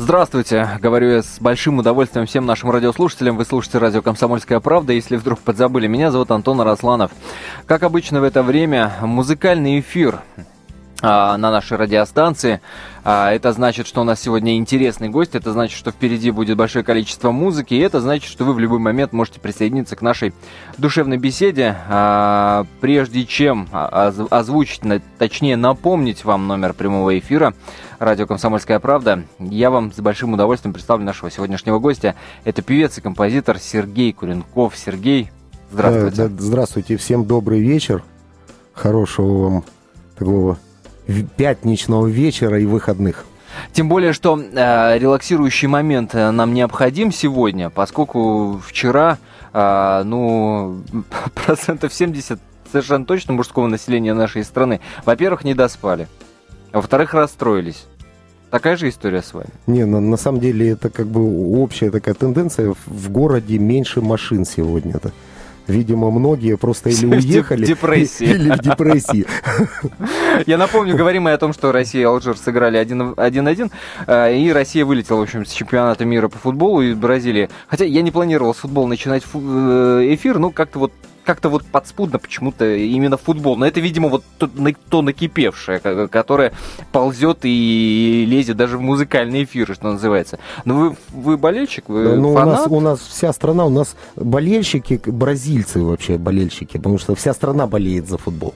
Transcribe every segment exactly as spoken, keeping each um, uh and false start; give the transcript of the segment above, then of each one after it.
Здравствуйте, говорю я с большим удовольствием всем нашим радиослушателям. Вы слушаете радио «Комсомольская правда». Если вдруг подзабыли, меня зовут Антон Арасланов. Как обычно в это время музыкальный эфир а, на нашей радиостанции. А, это значит, что у нас сегодня интересный гость. Это значит, что впереди будет большое количество музыки. И это значит, что вы в любой момент можете присоединиться к нашей душевной беседе. А, прежде чем озвучить, точнее напомнить вам номер прямого эфира радио «Комсомольская правда», я вам с большим удовольствием представлю нашего сегодняшнего гостя. Это певец и композитор Сергей Куренков. Сергей, здравствуйте. Да, здравствуйте, всем добрый вечер. Хорошего вам такого пятничного вечера и выходных. Тем более, что э, релаксирующий момент нам необходим сегодня, поскольку вчера, э, ну, процентов семьдесят совершенно точно мужского населения нашей страны, во-первых, не доспали, а во-вторых, расстроились. Такая же история с вами? Не, на, на самом деле это как бы общая такая тенденция. В городе меньше машин сегодня-то. Видимо, многие просто или уехали, депрессии. или в депрессии. Я напомню, говорим мы о том, что Россия и Алжир сыграли один-один, и Россия вылетела, в общем, с чемпионата мира по футболу из Бразилии. Хотя я не планировал с футбола начинать эфир, но как-то вот как-то вот подспудно почему-то именно футбол. Но это, видимо, вот то, то накипевшее, которое ползет и лезет даже в музыкальные эфиры, что называется. Но вы, вы болельщик, вы ну, фанат? У нас, у нас вся страна, у нас болельщики, бразильцы вообще болельщики, потому что вся страна болеет за футбол.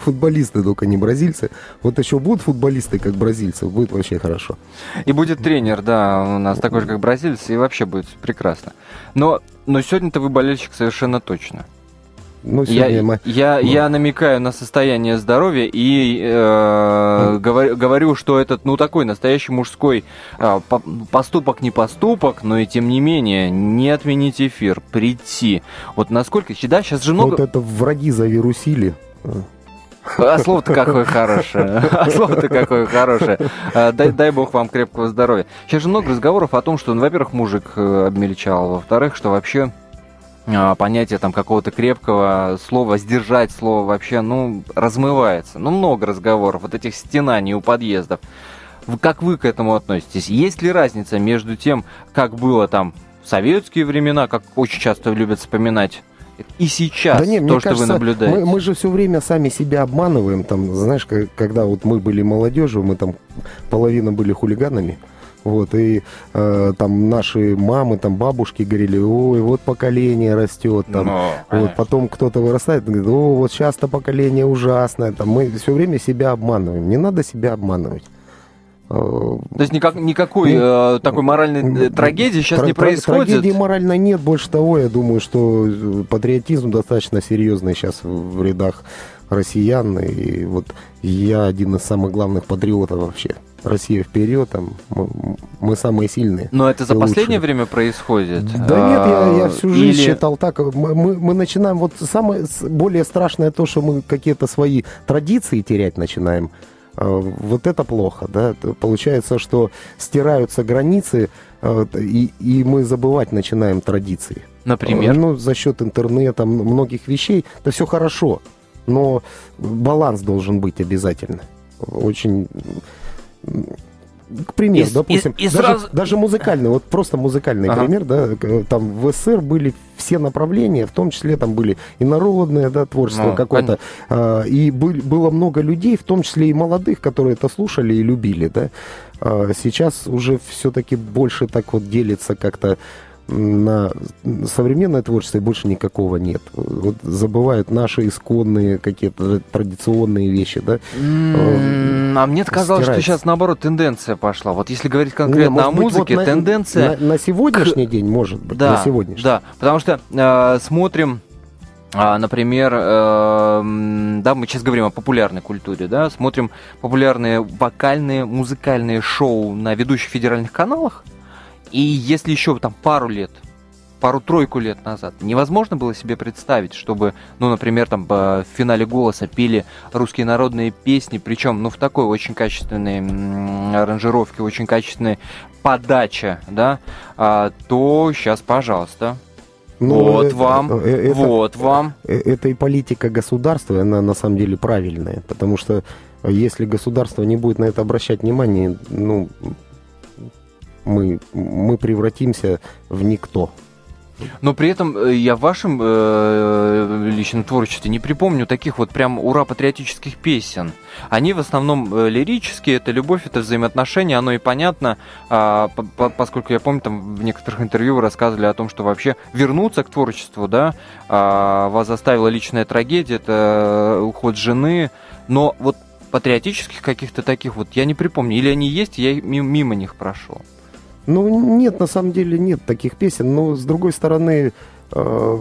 Футболисты только не бразильцы. Вот еще будут футболисты, как бразильцы, будет вообще хорошо. И будет тренер, да, у нас такой же, как бразильцы, и вообще будет прекрасно. Но... Но сегодня-то вы болельщик совершенно точно. Ну, сегодня я, мы... я, я намекаю на состояние здоровья и э, ну. говорю, говорю, что этот, ну, такой настоящий мужской э, поступок, не поступок, но и тем не менее, не отменить эфир, прийти. Вот насколько... Да, сейчас же много... Вот это враги завирусили. А слово-то какое хорошее. А слово-то какое хорошее. Дай, дай бог вам крепкого здоровья. Сейчас же много разговоров о том, что, ну, во-первых, мужик обмельчал, во-вторых, что вообще понятие там какого-то крепкого слова, сдержать слово вообще, ну, размывается. Ну, много разговоров, вот этих стенаний у подъездов. Как вы к этому относитесь? Есть ли разница между тем, как было там в советские времена, как очень часто любят вспоминать, и сейчас, да нет, то, что кажется, вы наблюдаете? Мы, мы же все время сами себя обманываем. Там, знаешь, как, когда вот мы были молодежью, мы там половина были хулиганами. Вот, и э, там наши мамы, там бабушки говорили: ой, вот поколение растет, там, но, вот, потом кто-то вырастает, говорит: о, вот сейчас-то поколение ужасное. Там, мы все время себя обманываем. Не надо себя обманывать. То есть никак, никакой ну, э, такой моральной э, трагедии сейчас тр- не происходит? Трагедии морально нет. Больше того, я думаю, что патриотизм достаточно серьезный сейчас в рядах россиян. И вот я один из самых главных патриотов вообще. Россия вперед, там, мы, мы самые сильные. Но это за последнее лучшие. Время происходит? Да а, нет, я, я всю жизнь или... считал так. Мы, мы, мы начинаем, вот самое более страшное то, что мы какие-то свои традиции терять начинаем. Вот это плохо, да, получается, что стираются границы, и, и мы забывать начинаем традиции. Например? Ну, за счет интернета, многих вещей, это все хорошо, но баланс должен быть обязательно. Очень... К примеру, и, допустим, и, и даже, сразу... даже музыкальный, вот просто музыкальный ага. пример, да, там в СССР были все направления, в том числе там были и народное, да, творчество ну, какое-то, а, и был, было много людей, в том числе и молодых, которые это слушали и любили, да. А сейчас уже все-таки больше так вот делится как-то на современное творчество, и больше никакого нет. Вот забывают наши исконные какие-то традиционные вещи, да? Mm-hmm. А мне казалось, стирается. Что сейчас, наоборот, тенденция пошла. Вот если говорить конкретно не, о быть, музыке, вот на, тенденция... На, на сегодняшний к... день, может быть, да, на сегодняшний. Да, потому что э, смотрим... А, например, э, да, мы сейчас говорим о популярной культуре, да, смотрим популярные вокальные, музыкальные шоу на ведущих федеральных каналах. И если еще там пару лет, пару-тройку лет назад невозможно было себе представить, чтобы, ну, например, там в финале «Голоса» пели русские народные песни, причем, ну, в такой очень качественной аранжировке, очень качественной подаче, да, то сейчас, пожалуйста. Ну, вот это, вам, это, вот вам. Это и политика государства, она на самом деле правильная, потому что если государство не будет на это обращать внимание, ну... мы, мы превратимся в никто. Но при этом я в вашем э, личном творчестве не припомню таких вот прям ура-патриотических песен. Они в основном лирические, это любовь, это взаимоотношения, оно и понятно, э, по, поскольку я помню, там в некоторых интервью вы рассказывали о том, что вообще вернуться к творчеству, да, э, вас заставила личная трагедия, это уход жены, но вот патриотических каких-то таких вот я не припомню, или они есть, я мимо них прошел. Ну, нет, на самом деле нет таких песен, но, с другой стороны, э,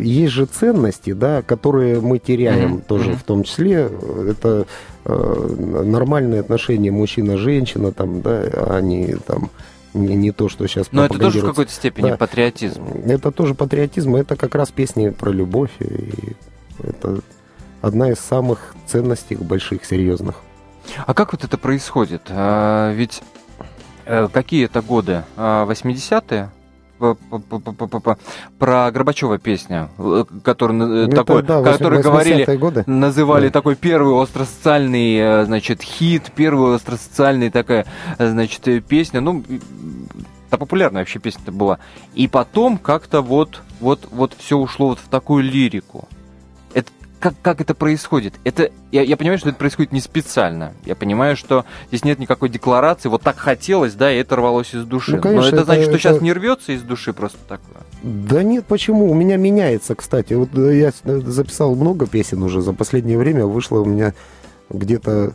есть же ценности, да, которые мы теряем mm-hmm. тоже, mm-hmm. в том числе, это э, нормальные отношения мужчина-женщина, там, да, а не, там, не, не то, что сейчас пропагандируется. Но это тоже в какой-то степени да. патриотизм. Это тоже патриотизм, это как раз песни про любовь, и это одна из самых ценностей больших, серьезных. А как вот это происходит? А, ведь... Какие это годы? восьмидесятые? Про Горбачева песня, которую, это, такой, да, которую говорили, годы. Называли да. такой первый остросоциальный, значит, хит, первая остросоциальная такая, значит, песня. Ну, та популярная вообще песня-то была. И потом как-то вот, вот, вот все ушло вот в такую лирику. Как, как это происходит? Это, я, я понимаю, что это происходит не специально. Я понимаю, что здесь нет никакой декларации. Вот так хотелось, да, и это рвалось из души. Ну, конечно, но это, это значит, что это... сейчас не рвется из души просто такое? Да нет, почему? У меня меняется, кстати. Вот я записал много песен уже. За последнее время вышло у меня где-то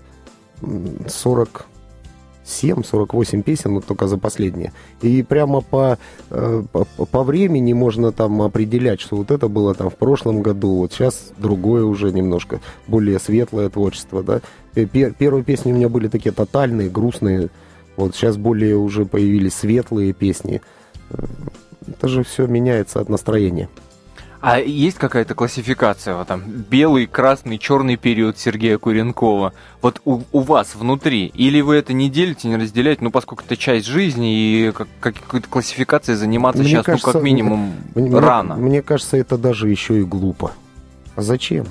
сорок семь сорок восемь песен, вот только за последние. И прямо по, по, по времени можно там определять, что вот это было там в прошлом году, вот сейчас другое уже немножко, более светлое творчество, да. Первые песни у меня были такие тотальные, грустные, вот сейчас более уже появились светлые песни. Это же все меняется от настроения. А есть какая-то классификация, вот там, белый, красный, черный период Сергея Куренкова? Вот у, у вас внутри? Или вы это не делите, не разделяете, ну, поскольку это часть жизни, и как, какой-то классификацией заниматься мне сейчас, кажется, ну, как минимум, мне, рано? Мне, мне кажется, это даже еще и глупо. А зачем?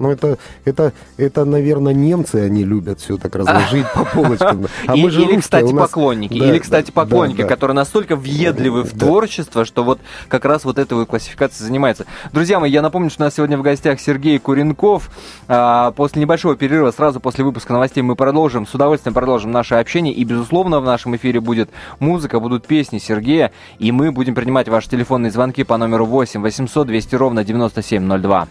Ну, это, это, это, наверное, немцы, они любят все так разложить по полочкам. А мы же или, кстати, нас... поклонники, да, или, кстати, да, поклонники, да, которые настолько въедливы да, в да. творчество, что вот как раз вот этой классификацией занимается. Друзья мои, я напомню, что у нас сегодня в гостях Сергей Куренков. После небольшого перерыва, сразу после выпуска новостей, мы продолжим, с удовольствием продолжим наше общение. И, безусловно, в нашем эфире будет музыка, будут песни Сергея. И мы будем принимать ваши телефонные звонки по номеру восемь восемьсот двести ровно девяносто семь ноль два.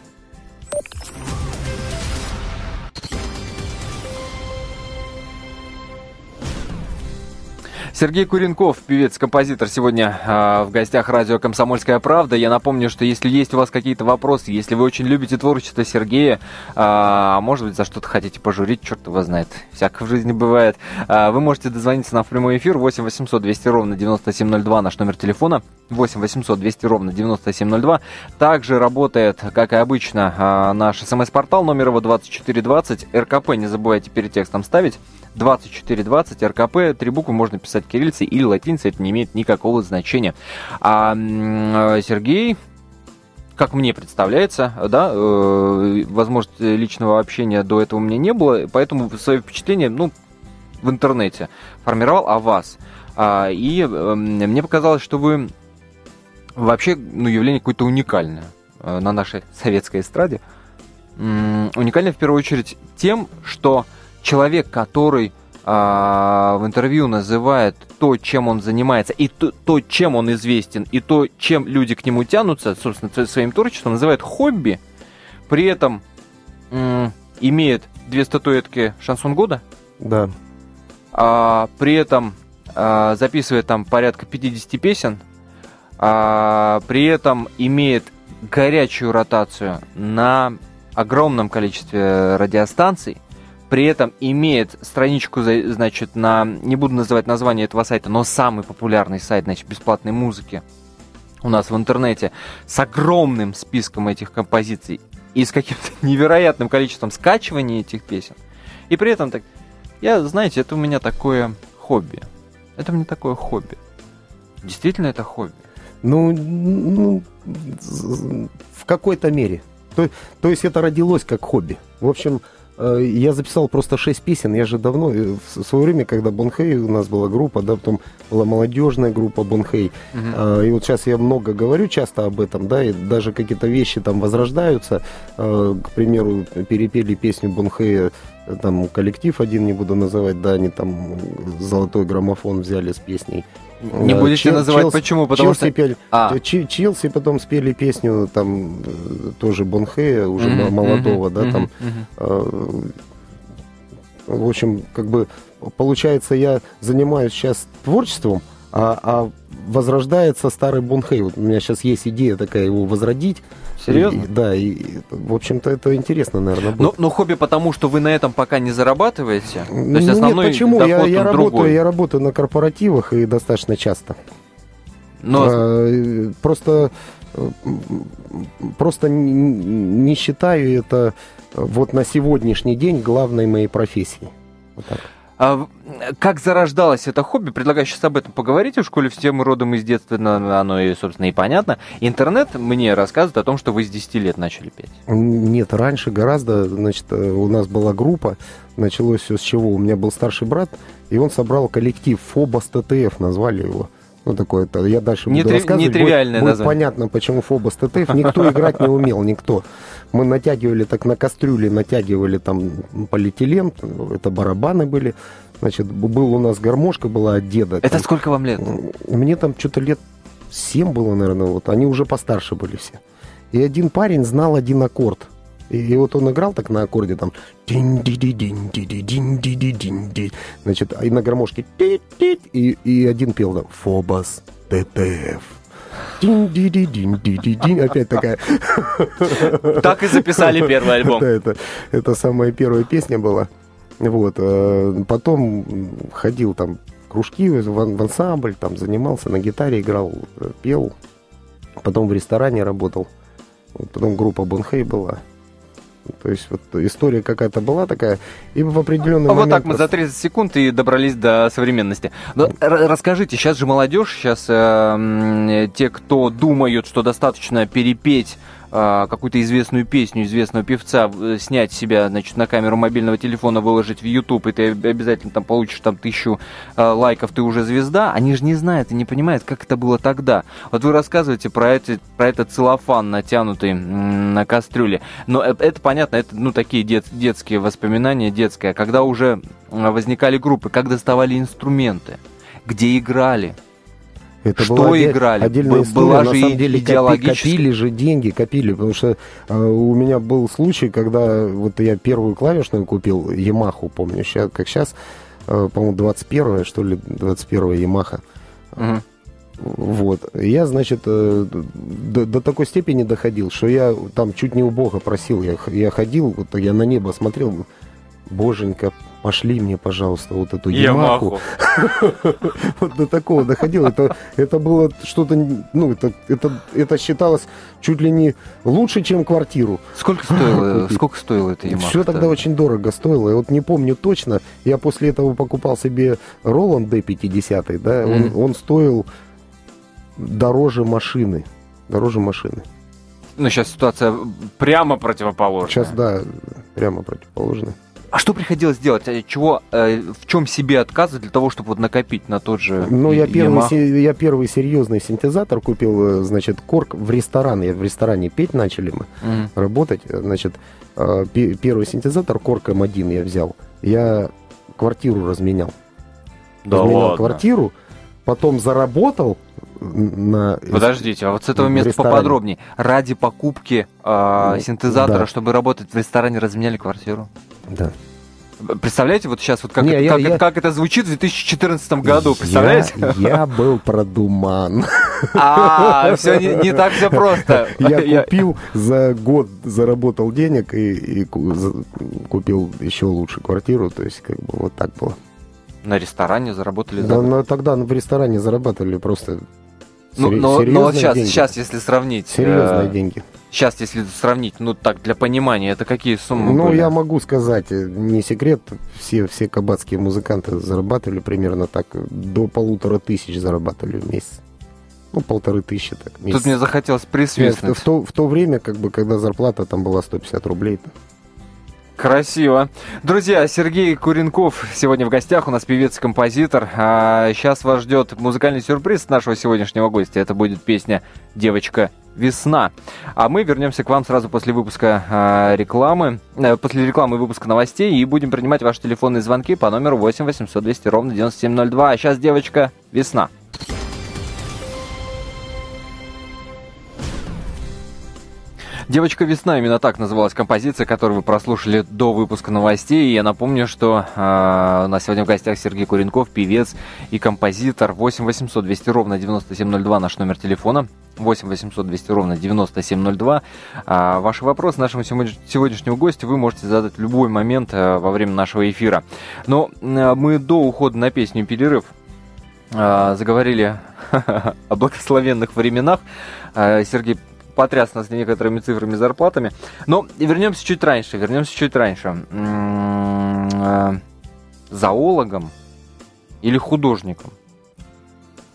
Сергей Куренков, певец-композитор, сегодня э, в гостях радио «Комсомольская правда». Я напомню, что если есть у вас какие-то вопросы, если вы очень любите творчество Сергея, э, может быть, за что-то хотите пожурить, черт его знает, всякое в жизни бывает, э, вы можете дозвониться нам в прямой эфир восемь восемьсот двести ровно девяносто семь ноль два, наш номер телефона восемь восемьсот двести ровно девяносто семь ноль два. Также работает, как и обычно, э, наш смс-портал, номер его двадцать четыре двадцать, РКП, не забывайте перед текстом ставить. двадцать четыре двадцать, РКП, три буквы, можно писать кириллицей или латиницей, это не имеет никакого значения. А Сергей, как мне представляется, да, возможности личного общения до этого у меня не было, поэтому свои впечатления, ну, в интернете формировал о вас. И мне показалось, что вы вообще, ну, явление какое-то уникальное на нашей советской эстраде. Уникальное, в первую очередь, тем, что человек, который э, в интервью называет то, чем он занимается, и то, то, чем он известен, и то, чем люди к нему тянутся, собственно, своим творчеством, называет хобби, при этом э, имеет две статуэтки «Шансон года», да. э, при этом э, записывает там порядка пятьдесят песен, э, при этом имеет горячую ротацию на огромном количестве радиостанций, при этом имеет страничку, значит, на, не буду называть название этого сайта, но самый популярный сайт, значит, бесплатной музыки у нас в интернете, с огромным списком этих композиций и с каким-то невероятным количеством скачиваний этих песен. И при этом так, я, знаете, это у меня такое хобби. Это у меня такое хобби. Действительно, это хобби. Ну, ну в какой-то мере. То, то есть это родилось как хобби. В общем... Я записал просто шесть песен, я же давно, в свое время, когда Бон Хэй у нас была группа, да, потом была молодежная группа Бон Хэй, uh-huh. и вот сейчас я много говорю часто об этом, да, и даже какие-то вещи там возрождаются, к примеру, перепели песню Бон Хэя, там коллектив один не буду называть, да, они там золотой граммофон взяли с песней. Не будете Чел, называть Челси, почему, потому Челси что... Пели, а. Челси потом спели песню, там, тоже Бон Хэя, уже mm-hmm, молодого, mm-hmm, да, mm-hmm, там. Mm-hmm. Э, в общем, как бы, получается, я занимаюсь сейчас творчеством, а, а возрождается старый Бон Хэй. Вот у меня сейчас есть идея такая, его возродить. Серьезно? И, да, и, в общем-то, это интересно, наверное, будет. Но, но хобби потому, что вы на этом пока не зарабатываете? То есть основной Нет, почему? Доход я, я, работаю, я работаю на корпоративах и достаточно часто. Но... А, просто, просто не считаю это вот на сегодняшний день главной моей профессией. Вот так. А как зарождалось это хобби? Предлагаю сейчас об этом поговорить. В школе все мы родом из детства, оно, и, собственно, и понятно. Интернет мне рассказывает о том, что вы с десяти лет начали петь. Нет, раньше гораздо. Значит, у нас была группа. Началось все с чего? У меня был старший брат, и он собрал коллектив ФОБОС-ТТФ, назвали его. Ну, такое-то. Я дальше буду рассказывать. Нетривиальное название. Будет понятно, почему ФОБОС-ТТФ. Никто играть не умел, никто. Мы натягивали, так на кастрюле натягивали там полиэтилен, это барабаны были. Значит, был у нас гармошка была от деда. Это там. Сколько вам лет? Мне там что-то лет семь было, наверное, вот. Они уже постарше были все. И один парень знал один аккорд. И, и вот он играл так на аккорде там, значит, и на гармошке и, и один пел там Фобос ТТФ. Опять такая. Так и записали первый альбом. Это, это самая первая песня была. Вот. Потом ходил там кружки в ансамбль, там занимался, на гитаре играл, пел. Потом в ресторане работал. Потом группа Бон Хэй была. То есть вот история какая-то была такая, и в определенный а момент... Вот так мы за тридцать секунд и добрались до современности. Но расскажите, сейчас же молодежь, сейчас э, те, кто думают, что достаточно перепеть э, какую-то известную песню, известного певца, э, снять себя, значит, на камеру мобильного телефона, выложить в YouTube, и ты обязательно там получишь там тысячу э, лайков, ты уже звезда, они же не знают и не понимают, как это было тогда. Вот вы рассказываете про, эти, про этот целлофан, натянутый м- на кастрюле, но это, это понятно. Понятно, это, ну, такие дет, детские воспоминания, детские. Когда уже возникали группы, как доставали инструменты, где играли, это что была играли. Отдельная история. Была на же самом деле идеологически... копили же деньги, копили. Потому что э, у меня был случай, когда вот я первую клавишную купил, Ямаху, помню, сейчас, как сейчас, э, по-моему, двадцать первая, что ли, двадцать первая Ямаха. Угу. Вот. Я, значит, до, до такой степени доходил, что я там чуть не у Бога просил. Я, я ходил, вот, я на небо смотрел. Боженька, пошли мне, пожалуйста, вот эту Ямаху. Вот до такого доходил. Это было что-то... Ну, это считалось чуть ли не лучше, чем квартиру. Сколько стоила эта Ямаха? Все тогда очень дорого стоило. Я вот не помню точно. Я после этого покупал себе Roland Д пятьдесят, да, он стоил... Дороже машины. Дороже машины. Ну, сейчас ситуация прямо противоположная. Сейчас, да, прямо противоположная. А что приходилось делать? Чего, э, в чем себе отказывать для того, чтобы вот накопить на тот же... Ну, я первый, я первый серьезный синтезатор купил, значит, Korg в ресторан. Я в ресторане петь начали мы, mm. работать. Значит, э, п- первый синтезатор Korg эм один я взял. Я квартиру разменял. Да разменял ладно. квартиру, потом заработал... На... Подождите, а вот с этого места поподробнее. Ради покупки э, синтезатора, да. чтобы работать в ресторане, разменяли квартиру? Да. Представляете, вот сейчас вот как, Не, это, я, как, я... Это, как это звучит в две тысячи четырнадцатом году, представляете? Я, я был продуман. А, все не, не так все просто. Я купил, за год заработал денег и, и купил еще лучше квартиру, то есть как бы вот так было. На ресторане заработали? Да, но тогда в ресторане зарабатывали просто... Ну, но, но сейчас, сейчас, если сравнить... Серьезные э, деньги. Сейчас, если сравнить, ну так, для понимания, это какие суммы Ну, были? Я могу сказать, не секрет, все, все кабацкие музыканты зарабатывали примерно так, до полутора тысяч зарабатывали в месяц. Ну, полторы тысячи так. В месяц. Тут мне захотелось присвистнуть. В то, в то время, как бы, когда зарплата там была сто пятьдесят рублей, Красиво. Друзья, Сергей Куренков сегодня в гостях. У нас певец-композитор. А сейчас вас ждет музыкальный сюрприз нашего сегодняшнего гостя. Это будет песня «Девочка весна». А мы вернемся к вам сразу после выпуска рекламы, после рекламы выпуска новостей, и будем принимать ваши телефонные звонки по номеру восемь восемьсот двести ровно девяносто семь ноль два. А сейчас «Девочка весна». «Девочка весна» — именно так называлась композиция, которую вы прослушали до выпуска новостей. И я напомню, что э, у нас сегодня в гостях Сергей Куренков, певец и композитор. восемь восемьсот двести ровно девяносто семь ноль два наш номер телефона. восемь восемьсот двести ровно девяносто семь ноль два. А ваш вопрос нашему сегодняшнему гостю вы можете задать в любой момент во время нашего эфира. Но мы до ухода на песню «Перерыв» заговорили о благословенных временах. Сергей потряс нас некоторыми цифрами, зарплатами. Но вернемся чуть раньше, вернемся чуть раньше. Зоологом или художником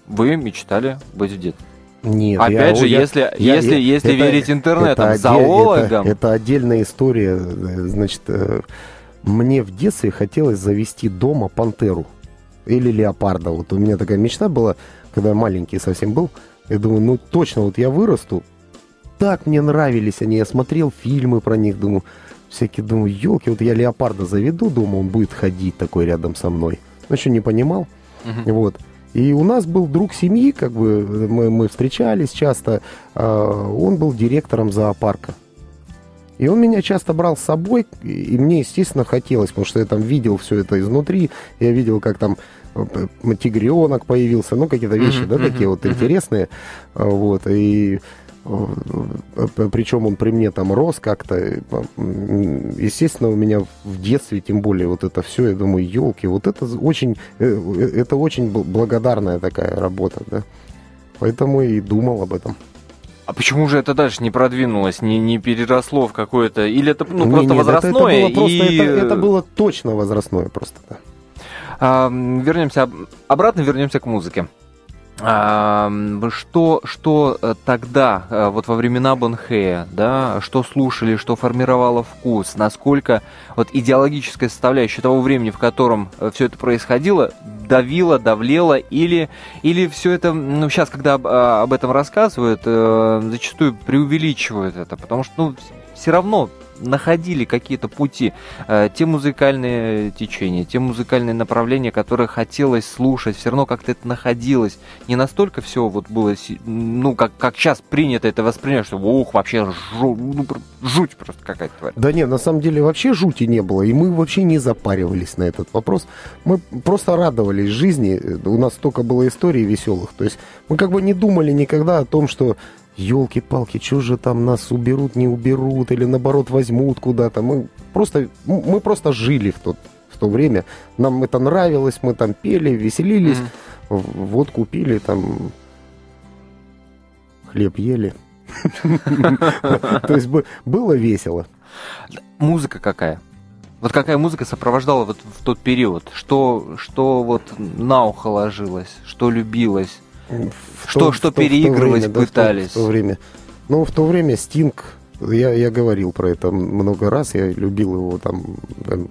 вы мечтали быть в детстве? Нет. Опять я, же, я, если, я, если, я, если это, верить интернетам, это зоологом... Это, это отдельная история. Значит, мне в детстве хотелось завести дома пантеру или леопарда. Вот у меня такая мечта была, когда я маленький совсем был. Я думаю, ну точно, вот я вырасту. Так мне нравились они, я смотрел фильмы про них, думаю, всякие, думаю, елки, вот я леопарда заведу дома, он будет ходить такой рядом со мной. Ну, еще не понимал, uh-huh. вот. И у нас был друг семьи, как бы, мы, мы встречались часто, э, он был директором зоопарка. И он меня часто брал с собой, и мне, естественно, хотелось, потому что я там видел все это изнутри, я видел, как там тигренок появился, ну, какие-то вещи, uh-huh, да, uh-huh, такие uh-huh. вот интересные, вот, и... Причем он при мне там рос как-то. Естественно, у меня в детстве, тем более, вот это все, я думаю, елки, вот это очень, это очень благодарная такая работа, да? Поэтому и думал об этом. А почему же это дальше не продвинулось, не, не переросло в какое-то... Или это ну, просто нет, возрастное? Это, это, было и... просто, это, это было точно возрастное просто, да. А, вернемся, обратно вернемся к музыке. Что, что тогда, вот во времена Бон Хэя, да, что слушали, что формировало вкус, насколько вот идеологическая составляющая того времени, в котором все это происходило, давила, давлела, или, или все это, ну, сейчас, когда об, об этом рассказывают, зачастую преувеличивают это, потому что, ну, все равно находили какие-то пути, те музыкальные течения, те музыкальные направления, которые хотелось слушать, все равно как-то это находилось. Не настолько все вот было, ну, как, как сейчас принято это воспринимать, что ух, вообще жу, ну, жуть просто какая-то тварь. Да нет, на самом деле вообще жути не было, и мы вообще не запаривались на этот вопрос. Мы просто радовались жизни, у нас столько было историй веселых, то есть мы как бы не думали никогда о том, что елки-палки, что же там нас уберут, не уберут, или наоборот возьмут куда-то. Мы просто, мы просто жили в, тот, в то время. Нам это нравилось, мы там пели, веселились, mm-hmm. водку пили, там хлеб ели. То есть было весело. Музыка какая? Вот какая музыка сопровождала в тот период? Что вот на ухо ложилось, что любилось? В что то, что в переигрывать то время, пытались? Да, в, то, в то время. Ну, в то время Стинг, я, я говорил про это много раз, я любил его там, там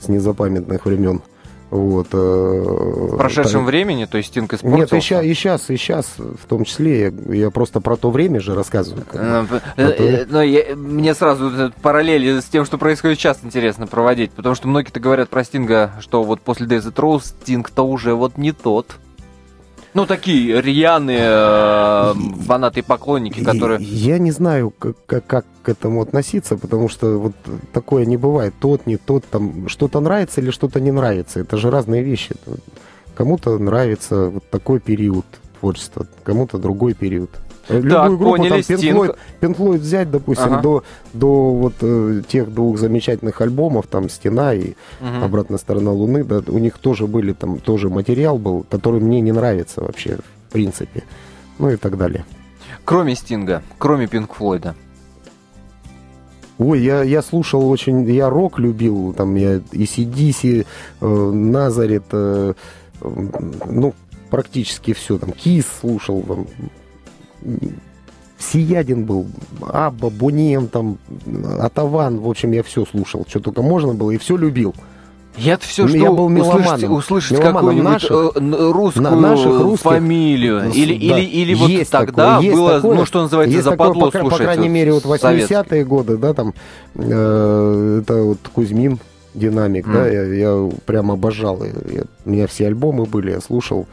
с незапамятных времен. Вот, в прошедшем там... времени, то есть Стинг испортился? Нет, и сейчас, и сейчас, в том числе, я, я просто про то время же рассказываю. Но, а но я, мне сразу параллели с тем, что происходит сейчас, интересно проводить, потому что многие-то говорят про Стинга, что вот после Desert Rose Стинг-то уже вот не тот. Ну, такие рьяные э, фанаты и поклонники, которые... Я не знаю, как, как, как к этому относиться, потому что вот такое не бывает. Тот, не тот, там что-то нравится или что-то не нравится. Это же разные вещи. Кому-то нравится вот такой период творчества, кому-то другой период. Любую так, группу, поняли, там, Pink Floyd, Pink Floyd взять, допустим, ага. до, до вот э, тех двух замечательных альбомов, там, «Стена» и угу. «Обратная сторона Луны», да, у них тоже были, там, тоже материал был, который мне не нравится вообще, в принципе, ну и так далее. Кроме Стинга, кроме Pink Floyd. Ой, я, я слушал очень, я рок любил, там, я эй си/ди си, э, Nazareth, э, э, ну, практически все, там, Kiss слушал, там, Сиядин был, Абба, Бунем, там, Атаван, в общем, я все слушал, что только можно было, и все любил. Я-то все жду я был услышать, услышать какую-нибудь наших, русскую на наших фамилию. Или, да. или, или вот есть тогда такое, было, такое, ну, что называется, западло слушать. По крайней мере, вот восьмидесятые годы, да, там, э, это вот Кузьмин, Динамик, mm. да, я, я прям обожал. Я, у меня все альбомы были, я слушал,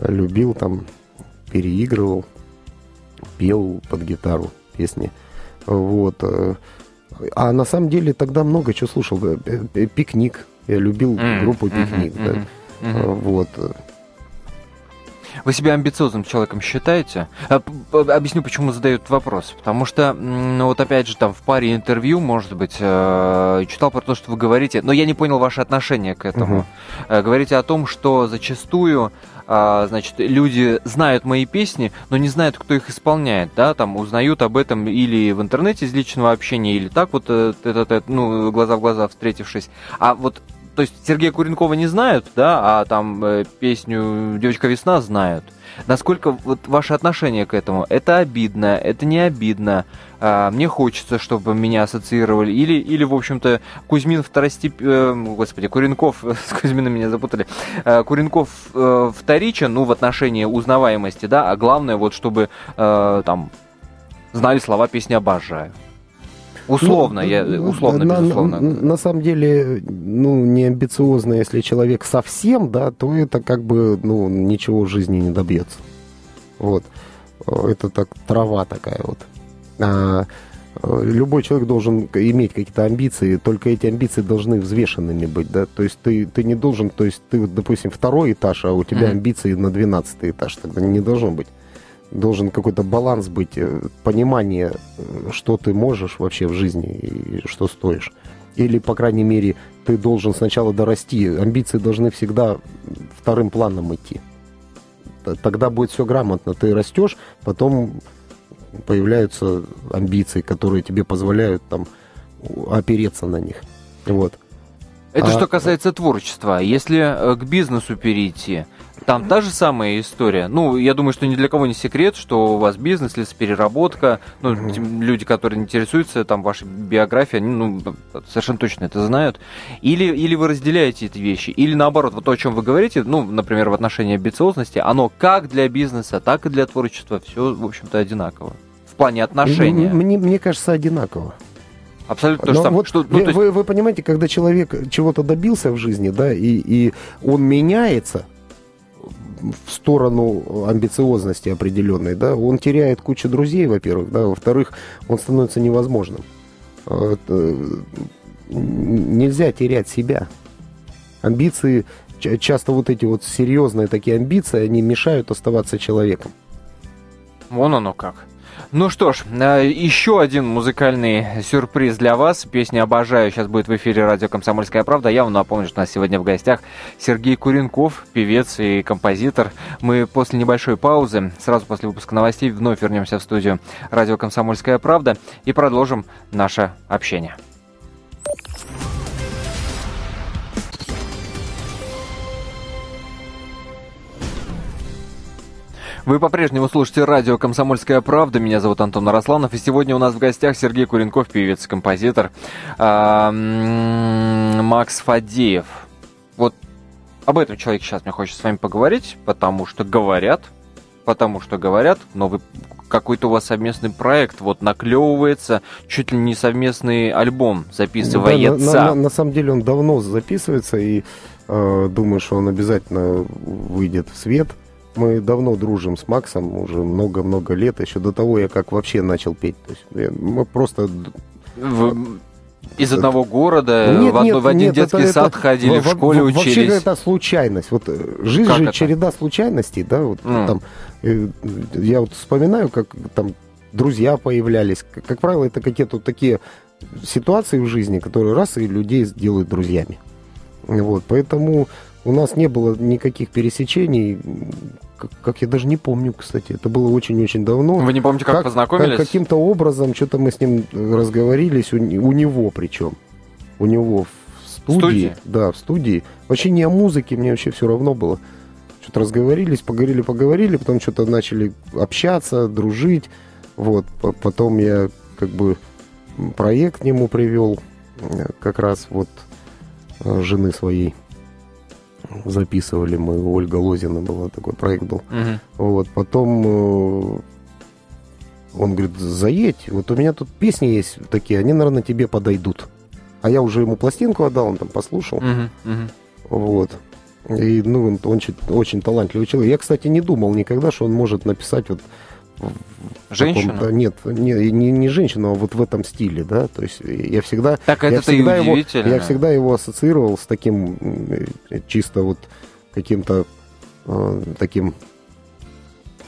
любил, там, переигрывал, пел под гитару песни. Вот. А на самом деле тогда много чего слушал. Пикник. Я любил группу «Пикник». Mm-hmm, да. mm-hmm. Вот. Вы себя амбициозным человеком считаете? Объясню, почему задают вопрос. Потому что, ну, вот опять же, там в паре интервью, может быть, читал про то, что вы говорите, но я не понял ваше отношение к этому. Mm-hmm. Говорите о том, что зачастую... Значит, люди знают мои песни, но не знают, кто их исполняет, да, там узнают об этом или в интернете из личного общения, или так вот, ну, глаза в глаза встретившись. А вот, то есть Сергея Куренкова не знают, да, а там песню «Девочка весна» знают. Насколько вот ваше отношение к этому? Это обидно, это не обидно. А, мне хочется, чтобы меня ассоциировали. Или, или в общем-то, Кузьмин второстепенный... Господи, Куренков... С Кузьмином меня запутали. А, Куренков э, вторичен, ну, в отношении узнаваемости, да? А главное, вот, чтобы э, там знали слова песни «Обожаю». Условно, ну, я, условно, на, безусловно. На, на самом деле, ну, не амбициозно, если человек совсем, да, то это как бы, ну, ничего в жизни не добьется. Вот. Это так, трава такая вот. А, любой человек должен иметь какие-то амбиции, только эти амбиции должны взвешенными быть, да. То есть ты, ты не должен, то есть ты, допустим, второй этаж, а у тебя mm-hmm. амбиции на двенадцатый этаж, тогда не должно быть. Должен какой-то баланс быть, понимание, что ты можешь вообще в жизни и что стоишь. Или, по крайней мере, ты должен сначала дорасти. Амбиции должны всегда вторым планом идти. Тогда будет все грамотно. Ты растешь, потом появляются амбиции, которые тебе позволяют там опереться на них. Вот. Это а... что касается творчества. Если к бизнесу перейти... Там та же самая история. Ну, я думаю, что ни для кого не секрет, что у вас бизнес, лесопереработка. Ну, люди, которые интересуются там вашей биографией, они, ну, совершенно точно это знают. Или, или вы разделяете эти вещи, или наоборот, вот то, о чем вы говорите, ну, например, в отношении амбициозности, оно как для бизнеса, так и для творчества все, в общем-то, одинаково. В плане отношения. Мне, мне кажется, одинаково. Абсолютно то же самое. Вот что, ну, вы, то есть... вы, вы понимаете, когда человек чего-то добился в жизни, да, и, и он меняется в сторону амбициозности определенной, да, он теряет кучу друзей, во-первых, да, во-вторых, он становится невозможным. Это... Нельзя терять себя. Амбиции, часто вот эти вот серьезные такие амбиции, они мешают оставаться человеком. Вон оно как. Ну что ж, еще один музыкальный сюрприз для вас. Песня «Обожаю» сейчас будет в эфире радио «Комсомольская правда». Я вам напомню, что у нас сегодня в гостях Сергей Куренков, певец и композитор. Мы после небольшой паузы, сразу после выпуска новостей, вновь вернемся в студию радио «Комсомольская правда» и продолжим наше общение. Вы по-прежнему слушаете радио «Комсомольская правда». Меня зовут Антон Арасланов. И сегодня у нас в гостях Сергей Куренков, певец и композитор. Макс Фадеев. Вот об этом человеке сейчас мне хочется с вами поговорить, потому что говорят, потому что говорят, новый какой-то у вас совместный проект, вот наклевывается, чуть ли не совместный альбом записывается. Да, на, на, на самом деле он давно записывается, и э, думаю, что он обязательно выйдет в свет. Мы давно дружим с Максом, уже много-много лет, еще до того я как вообще начал петь. То есть я, мы просто... Вы из одного это... города, нет, в, одно, нет, в один нет, детский это, сад это... ходили, в, в школе в, учились. Вообще это случайность. Вот жизнь как же это? Череда случайностей, да, вот mm. там... Я вот вспоминаю, как там друзья появлялись. Как правило, это какие-то вот такие ситуации в жизни, которые раз и людей делают друзьями. Вот, поэтому... У нас не было никаких пересечений, как, как я даже не помню, кстати. Это было очень-очень давно. Вы не помните, как, как познакомились? Как, каким-то образом, что-то мы с ним разговорились, у, у него причем. У него в студии, студии. Да, в студии. Вообще не о музыке, мне вообще все равно было. Что-то разговорились, поговорили-поговорили, потом что-то начали общаться, дружить. Вот. Потом я как бы проект к нему привел, как раз вот жены своей записывали мы, Ольга Лозина была, такой проект был. Uh-huh. Вот. Потом он говорит, заедь, вот у меня тут песни есть такие, они, наверное, тебе подойдут. А я уже ему пластинку отдал, он там послушал. Uh-huh. Uh-huh. Вот. И, ну, он, он очень талантливый человек. Я, кстати, не думал никогда, что он может написать вот... Женщина? Нет, не, не, не женщина, а вот в этом стиле, да, то есть я всегда... Так это-то и удивительно. Я всегда его ассоциировал с таким чисто вот каким-то э, таким...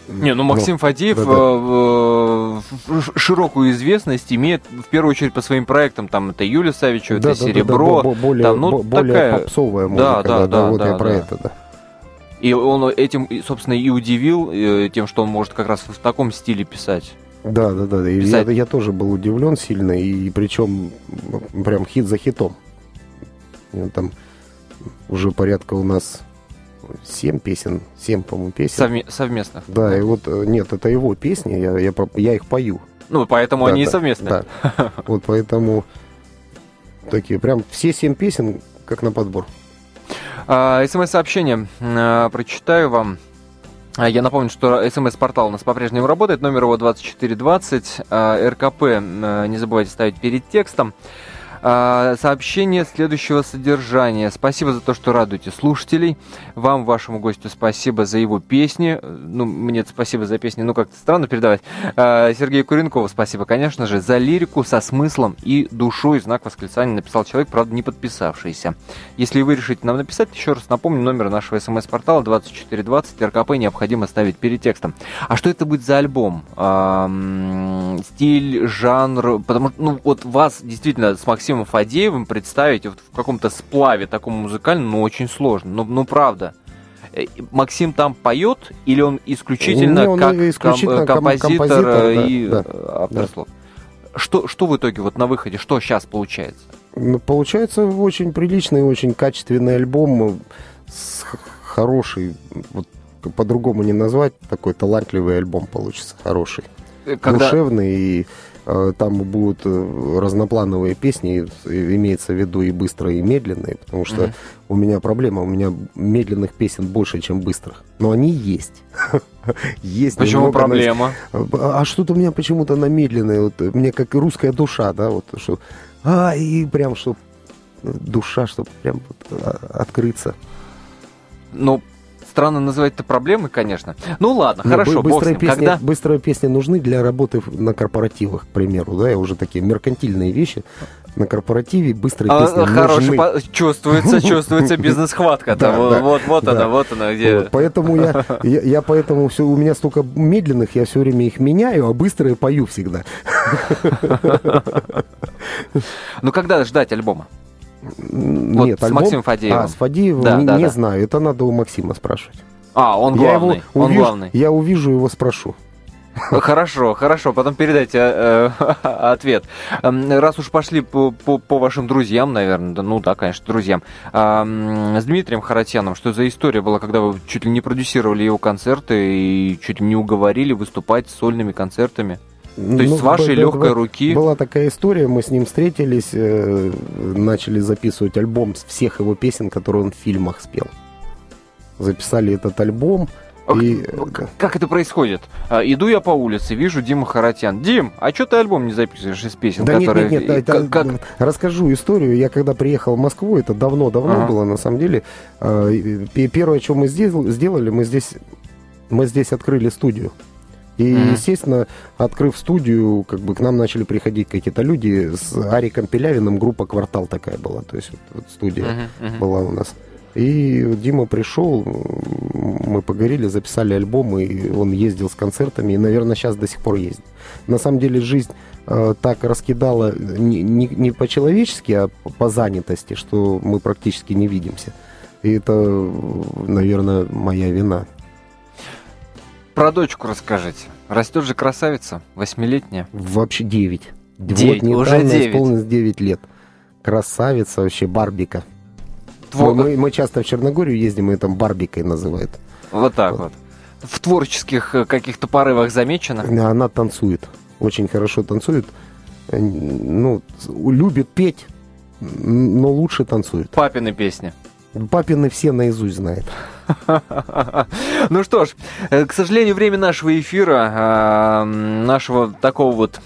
Не, ну Максим ну, Фадеев да, да. широкую известность имеет в первую очередь по своим проектам, там это Юлия Савичева, да, это да, Серебро, да, да, более, там, ну, более такая... попсовая музыка, да, да, да, да, вот да, я да, про да. это, да. И он этим, собственно, и удивил тем, что он может как раз в таком стиле писать. Да, да, да. Я, я тоже был удивлен сильно, и причем прям хит за хитом. Там уже порядка у нас семь песен, семь, по-моему, песен. Совме- совместных. Да, да, и вот, нет, это его песни, я, я, я их пою. Ну, поэтому да, они да, и совместные. Да. Вот поэтому такие прям все семь песен как на подбор. СМС-сообщение uh, прочитаю вам. Я напомню, что СМС-портал у нас по-прежнему работает. Номер его двадцать четыре двадцать. Uh, РКП uh, не забывайте ставить перед текстом. Uh, сообщение следующего содержания. Спасибо за то, что радуете слушателей. Вам, вашему гостю, спасибо за его песни. Ну, мне спасибо за песни, ну, как-то странно передавать. Uh, Сергею Куренкову спасибо, конечно же, за лирику со смыслом и душой. Знак восклицания написал человек, правда, не подписавшийся. Если вы решите нам написать, еще раз напомню, номер нашего СМС-портала двадцать четыре двадцать. РКП необходимо ставить перед текстом. А что это будет за альбом? Uh, стиль, жанр? Потому что, ну, вот вас действительно с Максимом Максимом Фадеевым представить вот в каком-то сплаве таком музыкальном, ну, очень сложно. Ну, ну правда. Максим там поет, или он исключительно Не, он как исключительно ком- композитор, композитор и да, автор да. слов? Что, что в итоге вот на выходе, что сейчас получается? Ну, получается очень приличный, очень качественный альбом, с хороший, вот, по-другому не назвать, такой талантливый альбом получится, хороший, Когда... душевный и... Там будут разноплановые песни, имеется в виду и быстрые, и медленные, потому что mm-hmm. у меня проблема, у меня медленных песен больше, чем быстрых. Но они есть. есть Почему проблема? На... А что-то у меня почему-то на медленные, вот, мне как русская душа, да, вот, что... А, и прям, что душа, чтобы прям вот открыться. Ну... Странно называть-то проблемой, конечно. Ну ладно, ну, хорошо, бог с ним. Песни, когда... Быстрые песни нужны для работы на корпоративах, к примеру, да, и уже такие меркантильные вещи. На корпоративе быстрые а, песни нужны. По... Чувствуется, чувствуется бизнес-хватка. Вот она, вот она. Поэтому я поэтому все, у меня столько медленных, я все время их меняю, а быстрые пою всегда. Ну когда ждать альбома? Вот Нет, с альбом... Максимом Фадеевым. А, с Фадеевым да, не, да, не да. знаю. Это надо у Максима спрашивать. А, он главный. Я, увижу, он главный. я увижу его, спрошу. Хорошо, хорошо, потом передайте э, ответ. Раз уж пошли по, по, по вашим друзьям, наверное, да, ну да, конечно, друзьям, э, с Дмитрием Харатьяном, что за история была, когда вы чуть ли не продюсировали его концерты и чуть ли не уговорили выступать с сольными концертами? То ну, есть с вашей легкой руки... Была такая история, мы с ним встретились, э, начали записывать альбом с всех его песен, которые он в фильмах спел. Записали этот альбом. Ок, и... Как, как это происходит? Иду я по улице, вижу Дима Харатьян. Дим, а что ты альбом не записываешь из песен? Да которые... нет, нет, нет. Как, как... Расскажу историю. Я когда приехал в Москву, это давно-давно ага. было на самом деле. Первое, что мы сделали, мы здесь, мы здесь открыли студию. И, mm-hmm. естественно, открыв студию, как бы к нам начали приходить какие-то люди. С Ариком Пелявиным группа «Квартал» такая была. То есть вот, вот студия mm-hmm. Mm-hmm. была у нас. И Дима пришел, мы поговорили, записали альбом, и он ездил с концертами. И, наверное, сейчас до сих пор ездит. На самом деле жизнь э, так раскидала не, не, не по-человечески, а по занятости, что мы практически не видимся. И это, наверное, моя вина. Про дочку расскажите. Растет же красавица, восьмилетняя. Вообще девять. девять. Вот уже девять. Исполнилось девять лет. Красавица вообще, барбика. Твой... Мы, мы часто в Черногорию ездим, и там барбикой называют. Вот так вот. вот. в творческих каких-то порывах замечена? Она танцует, очень хорошо танцует, ну, любит петь, но лучше танцует. Папины песни? Папины все наизусть знает. Ну что ж, к сожалению, время нашего эфира, нашего такого вот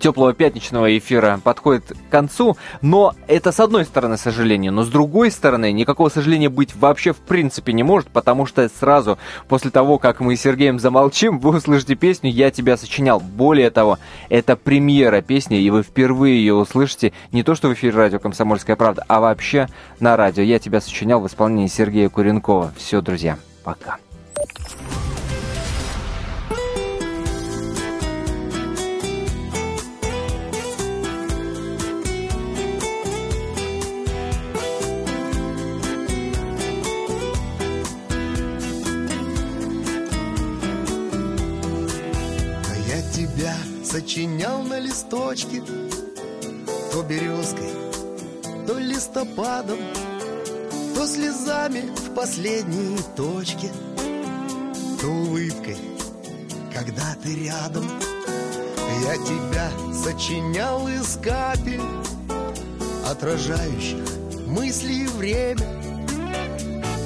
теплого пятничного эфира подходит к концу, но это с одной стороны сожаление, но с другой стороны никакого сожаления быть вообще в принципе не может, потому что сразу после того, как мы с Сергеем замолчим, вы услышите песню «Я тебя сочинял». Более того, это премьера песни, и вы впервые ее услышите не то что в эфире радио «Комсомольская правда», а вообще на радио «Я тебя сочинял» в исполнении Сергея Куренкова. Все, друзья, пока. Сочинял на листочке, то березкой, то листопадом, то слезами в последней точке, то улыбкой, когда ты рядом. Я тебя сочинял из капель, отражающих мысли и время,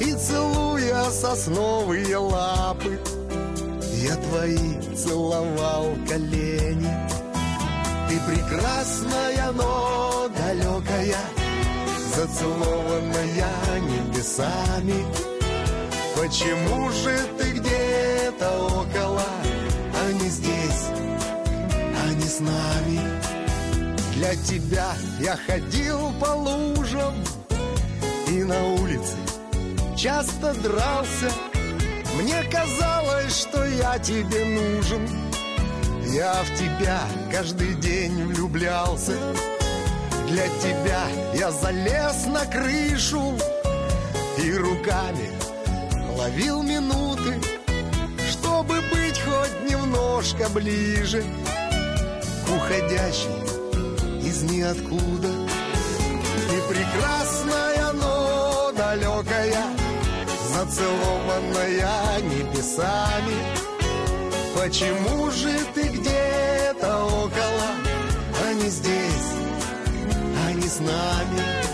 и целуя сосновые лапы, я твои целовал колени. Ты прекрасная, но далекая, зацелованная небесами. Почему же ты где-то около, а не здесь, а не с нами? Для тебя я ходил по лужам и на улице часто дрался. Мне казалось, что я тебе нужен, я в тебя каждый день влюблялся. Для тебя я залез на крышу и руками ловил минуты, чтобы быть хоть немножко ближе к уходящей из ниоткуда. Ты прекрасная, но далекая, зацелованная небесами. Почему же ты где-то около, а не здесь, а не с нами?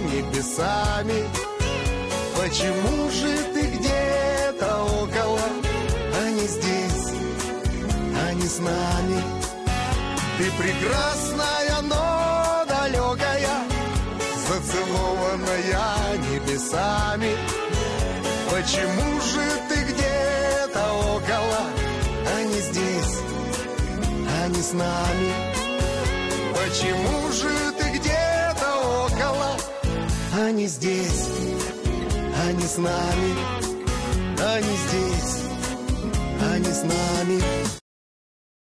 Небесами. Почему же ты где-то около, а не здесь, а не с нами? Ты прекрасная, но далекая, зацелованная небесами. Почему же ты где-то около, а не здесь, а не с нами? Почему же ты где-то около, они здесь, они с нами, они здесь, они с нами.